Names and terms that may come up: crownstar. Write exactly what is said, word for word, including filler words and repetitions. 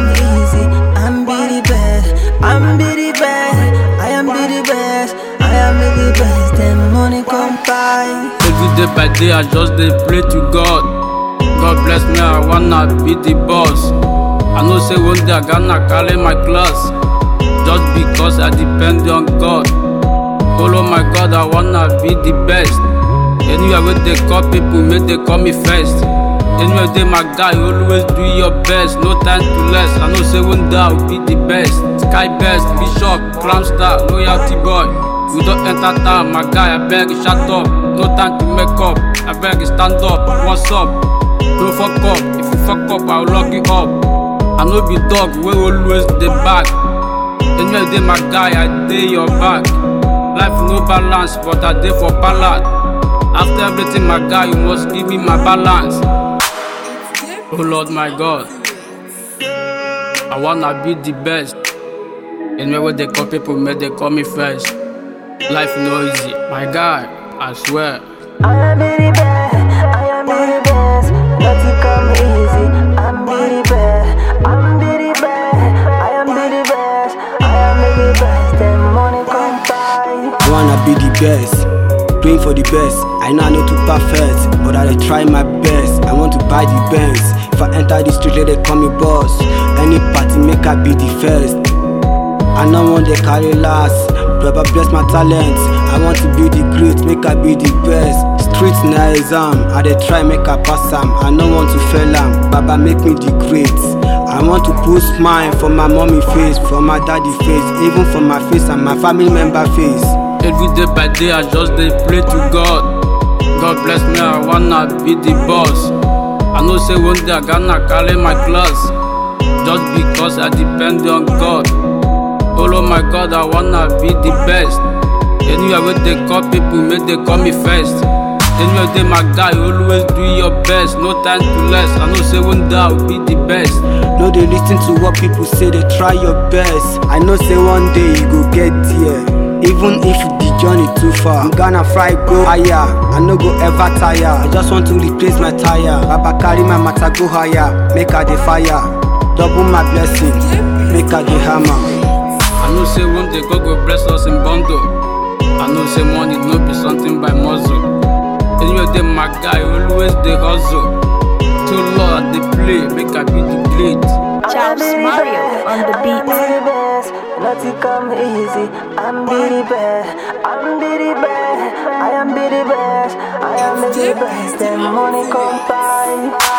I'm easy, I'm be the best, I'm be the best, I am be the best, I am be the best, then money come by. Every day by day I just dey pray to God. God bless me, I wanna be the boss. I know say one day I gonna carry my class, just because I depend on God. Follow my God, I wanna be the best. Anywhere where they call people, make they call me first. Anyway, day my guy, always do your best. No time to less. I know say one day I'll be the best. Sky best, Bishop, Crownstar, loyalty boy. You don't enter town, my guy. I beg you shut up. No time to make up. I beg you stand up. What's up? Don't fuck up. If you fuck up, I'll lock you up. I know be dog, we always the back. Anyway, day my guy, I day your back. Life no balance, but I day for ballad. After everything, my guy, you must give me my balance. Oh Lord my God, I wanna be the best. And when they call people, may they call me first. Life no easy, my God, I swear. I am be the best, I am be the best. Nothing come easy, I'm be the best, I'm be the best, I am be the best, I am be the best, then money come by. I wanna be the best. Doing for the best, I know I know to perfect, but I try my best. I want to buy the Benz. If I enter the street, they call me boss. Any party make I be the first. I know one they carry last, but I bless my talents. I want to be the great, make I be the best. Street na exam, I dey try make I pass am. I no want to fail am, Baba make me the great. I want to put smile for my mommy face, for my daddy face, even for my face and my family member face. Every day by day I just dey pray to God. God bless me, I wanna be the boss. I know say one day I gonna carry my class, just because I depend on God. Follow my God, I wanna be the best. Anywhere where they call people, make they call me first. Anywhere day my guy, always do your best. No time to less, I know say one day I'll be the best. No dey listen to what people say, they try your best. I know say one day you go get there. Even if the journey too far, I'm gonna fly go higher. I no go ever tire. I just want to replace my tire. Baba carry my matter go higher. Make her the fire. Double my blessing. Make her the hammer. I know say one day God go bless us in bundle. I know say money no be something by muzzle. Anyway day my guy always the hustle. So Lord they play, make her be the great. Charles Mario on the beat. Nothing come easy, I'm be the best, I'm be the best, I am be the best, I am be the best, then money come by.